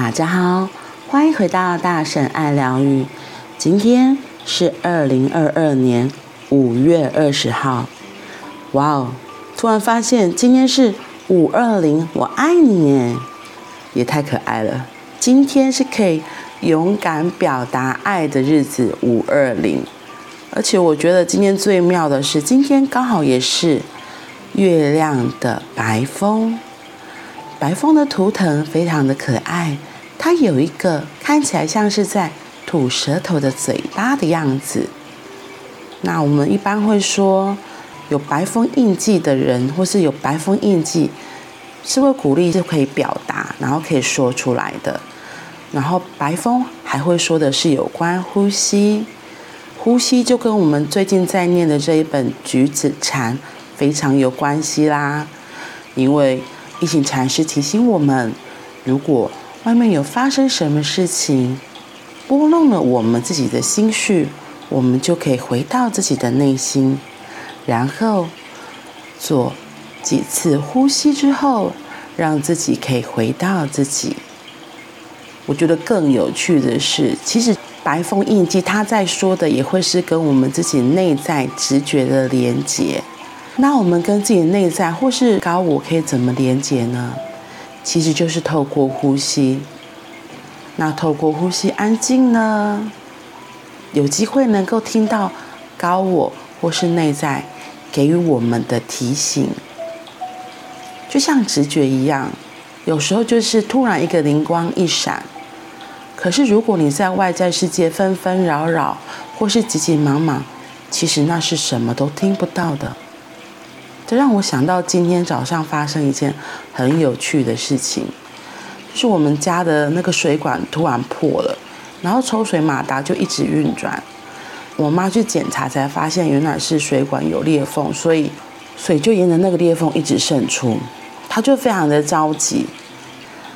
大家好，欢迎回到大神爱疗愈。今天是2022年5月20号。哇哦，突然发现今天是520，我爱你耶，也太可爱了。今天是可以勇敢表达爱的日子，520。而且我觉得今天最妙的是，今天刚好也是月亮的白风。白风的图腾非常的可爱，它有一个看起来像是在吐舌头的嘴巴的样子。那我们一般会说，有白风印记的人，或是有白风印记，是会鼓励是可以表达，然后可以说出来的。然后白风还会说的是有关呼吸，呼吸就跟我们最近在念的这一本《橘子禅》非常有关系啦，因为一行禅师提醒我们，如果外面有发生什么事情拨弄了我们自己的心绪，我们就可以回到自己的内心，然后做几次呼吸之后，让自己可以回到自己。我觉得更有趣的是，其实白风印记它在说的也会是跟我们自己内在直觉的连结。那我们跟自己内在或是高我可以怎么连结呢？其实就是透过呼吸。那透过呼吸安静呢，有机会能够听到高我或是内在给予我们的提醒。就像直觉一样，有时候就是突然一个灵光一闪。可是如果你在外在世界纷纷扰扰或是急急忙忙，其实那是什么都听不到的。这让我想到今天早上发生一件很有趣的事情，就是我们家的那个水管突然破了，然后抽水马达就一直运转。我妈去检查才发现，原来是水管有裂缝，所以水就沿着那个裂缝一直渗出。她就非常的着急，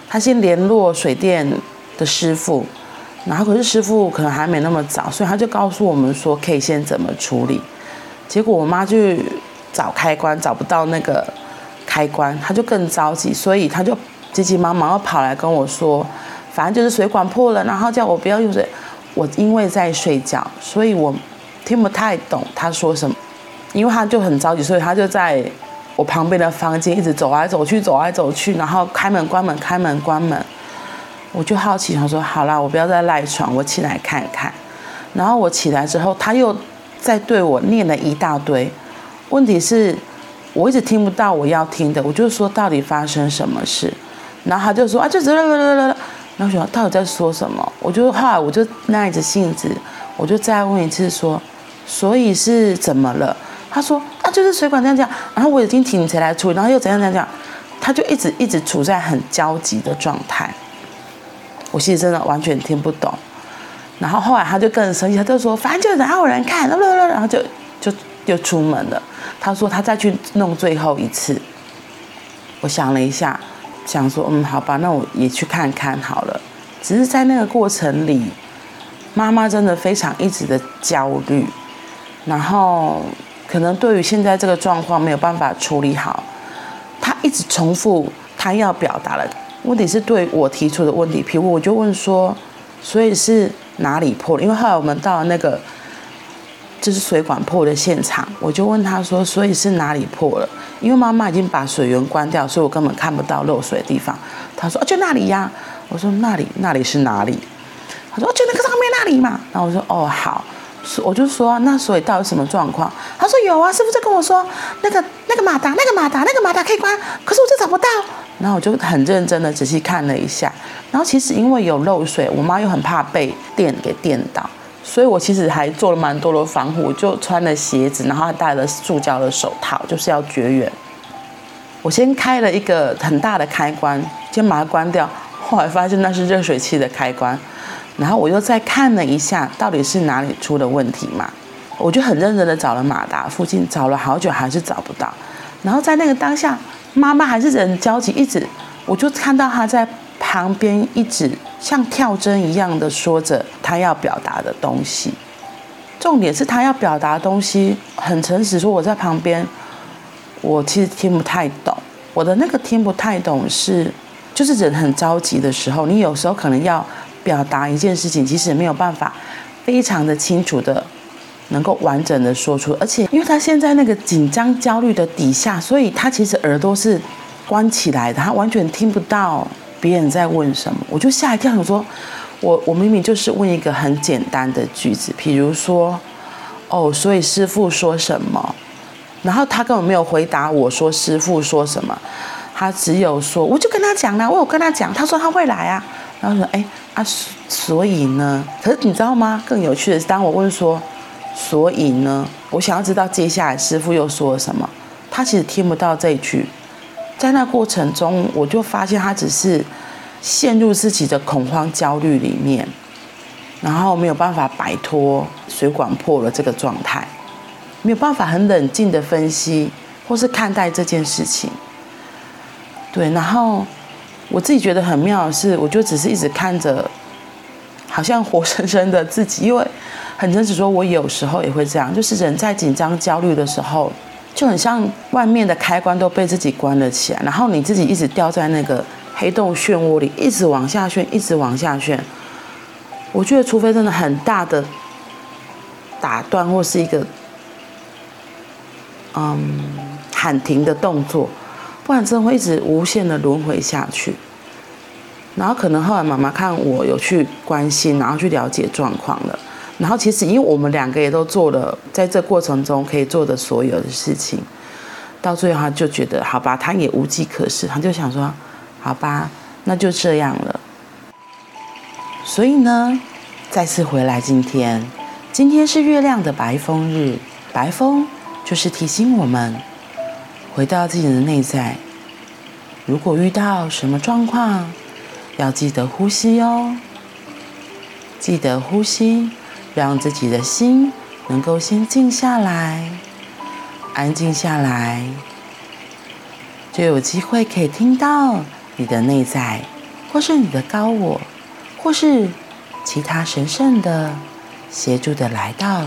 她先联络水电的师傅，然后可是师傅可能还没那么早，所以她就告诉我们说可以先怎么处理。结果我妈就找开关，找不到那个开关，他就更着急，所以他就急急忙忙跑来跟我说，反正就是水管破了，然后叫我不要用水。我因为在睡觉，所以我听不太懂他说什么，因为他就很着急，所以他就在我旁边的房间一直走来走去，走来走去，然后开门关门，开门关门。我就好奇，想说好啦，我不要再赖床，我起来看看。然后我起来之后，他又再对我念了一大堆。问题是我一直听不到我要听的，我就说到底发生什么事，然后他就说啊，就然后想到底在说什么，我就后来我就耐着性子，我就再问一次说，所以是怎么了？他说啊，就是水管这样这样，然后我已经停起来处理，然后又怎样怎样这样，他就一直处在很焦急的状态，我其实真的完全听不懂。然后后来他就更生气，他就说反正就哪有人看，然后就出门了。他说他再去弄最后一次。我想了一下，想说好吧，那我也去看看好了。只是在那个过程里，妈妈真的非常一直的焦虑，然后可能对于现在这个状况没有办法处理好，她一直重复她要表达的问题，是对我提出的问题。譬如我就问说，所以是哪里破了？因为后来我们到了那个就是水管破的现场，我就问他说，所以是哪里破了？因为妈妈已经把水源关掉，所以我根本看不到漏水的地方。他说就那里呀。我说那里是哪里？他说就那个上面那里嘛。然后我说哦好，我就说那所以到底什么状况？他说有啊，师傅在跟我说那个马达可以关，可是我就找不到。然后我就很认真的仔细看了一下，然后其实因为有漏水，我妈又很怕被电给电到，所以我其实还做了蛮多的防护，就穿了鞋子，然后还戴了塑胶的手套，就是要绝缘。我先开了一个很大的开关，先把它关掉，后来发现那是热水器的开关，然后我又再看了一下到底是哪里出的问题嘛，我就很认真的找了马达附近，找了好久还是找不到。然后在那个当下，妈妈还是很焦急，一直我就看到她在旁边一直像跳针一样的说着他要表达的东西。重点是他要表达的东西，很诚实说我在旁边我其实听不太懂。我的那个听不太懂是就是人很着急的时候，你有时候可能要表达一件事情，其实没有办法非常的清楚的能够完整的说出，而且因为他现在那个紧张焦虑的底下，所以他其实耳朵是关起来的，他完全听不到别人在问什么。我就吓一跳，我说我明明就是问一个很简单的句子，比如说所以师父说什么，然后他根本没有回答我说师父说什么，他只有说我就跟他讲啦，我有跟他讲，他说他会来啊，然后说所以呢？可是你知道吗？更有趣的是，当我问说所以呢，我想要知道接下来师父又说了什么，他其实听不到这一句。在那过程中，我就发现他只是陷入自己的恐慌焦虑里面，然后没有办法摆脱水管破了这个状态，没有办法很冷静的分析或是看待这件事情。对，然后我自己觉得很妙的是，我就只是一直看着，好像活生生的自己。因为很真实说，我有时候也会这样，就是人在紧张焦虑的时候，就很像外面的开关都被自己关了起来，然后你自己一直掉在那个黑洞漩涡里，一直往下旋，一直往下旋。我觉得除非真的很大的打断或是一个喊停的动作，不然真的会一直无限的轮回下去。然后可能后来妈妈看我有去关心，然后去了解状况了，然后其实因为我们两个也都做了在这过程中可以做的所有的事情，到最后他就觉得好吧，他也无计可施，他就想说好吧，那就这样了。所以呢，再次回来，今天是月亮的白风日，白风就是提醒我们回到自己的内在，如果遇到什么状况，要记得呼吸哦，记得呼吸，让自己的心能够先静下来，安静下来，就有机会可以听到你的内在，或是你的高我，或是其他神圣的协助的来到。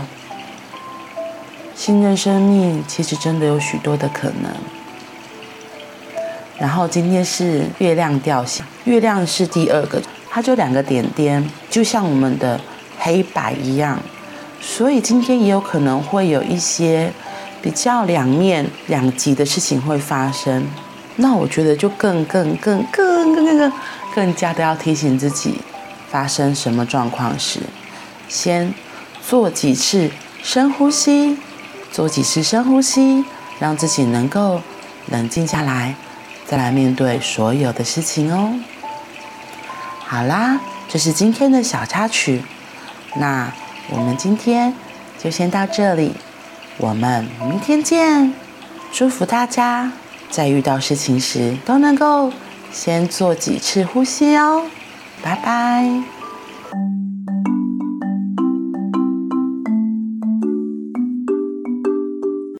信任生命其实真的有许多的可能。然后今天是月亮调性，月亮是第二个，它就两个点点，就像我们的黑白一样，所以今天也有可能会有一些比较两面两极的事情会发生。那我觉得就更加的要提醒自己，发生什么状况时，先做几次深呼吸。做几次深呼吸，让自己能够冷静下来，再来面对所有的事情哦。好啦，这是今天的小插曲，那我们今天就先到这里，我们明天见。祝福大家在遇到事情时都能够先做几次呼吸哦。拜拜。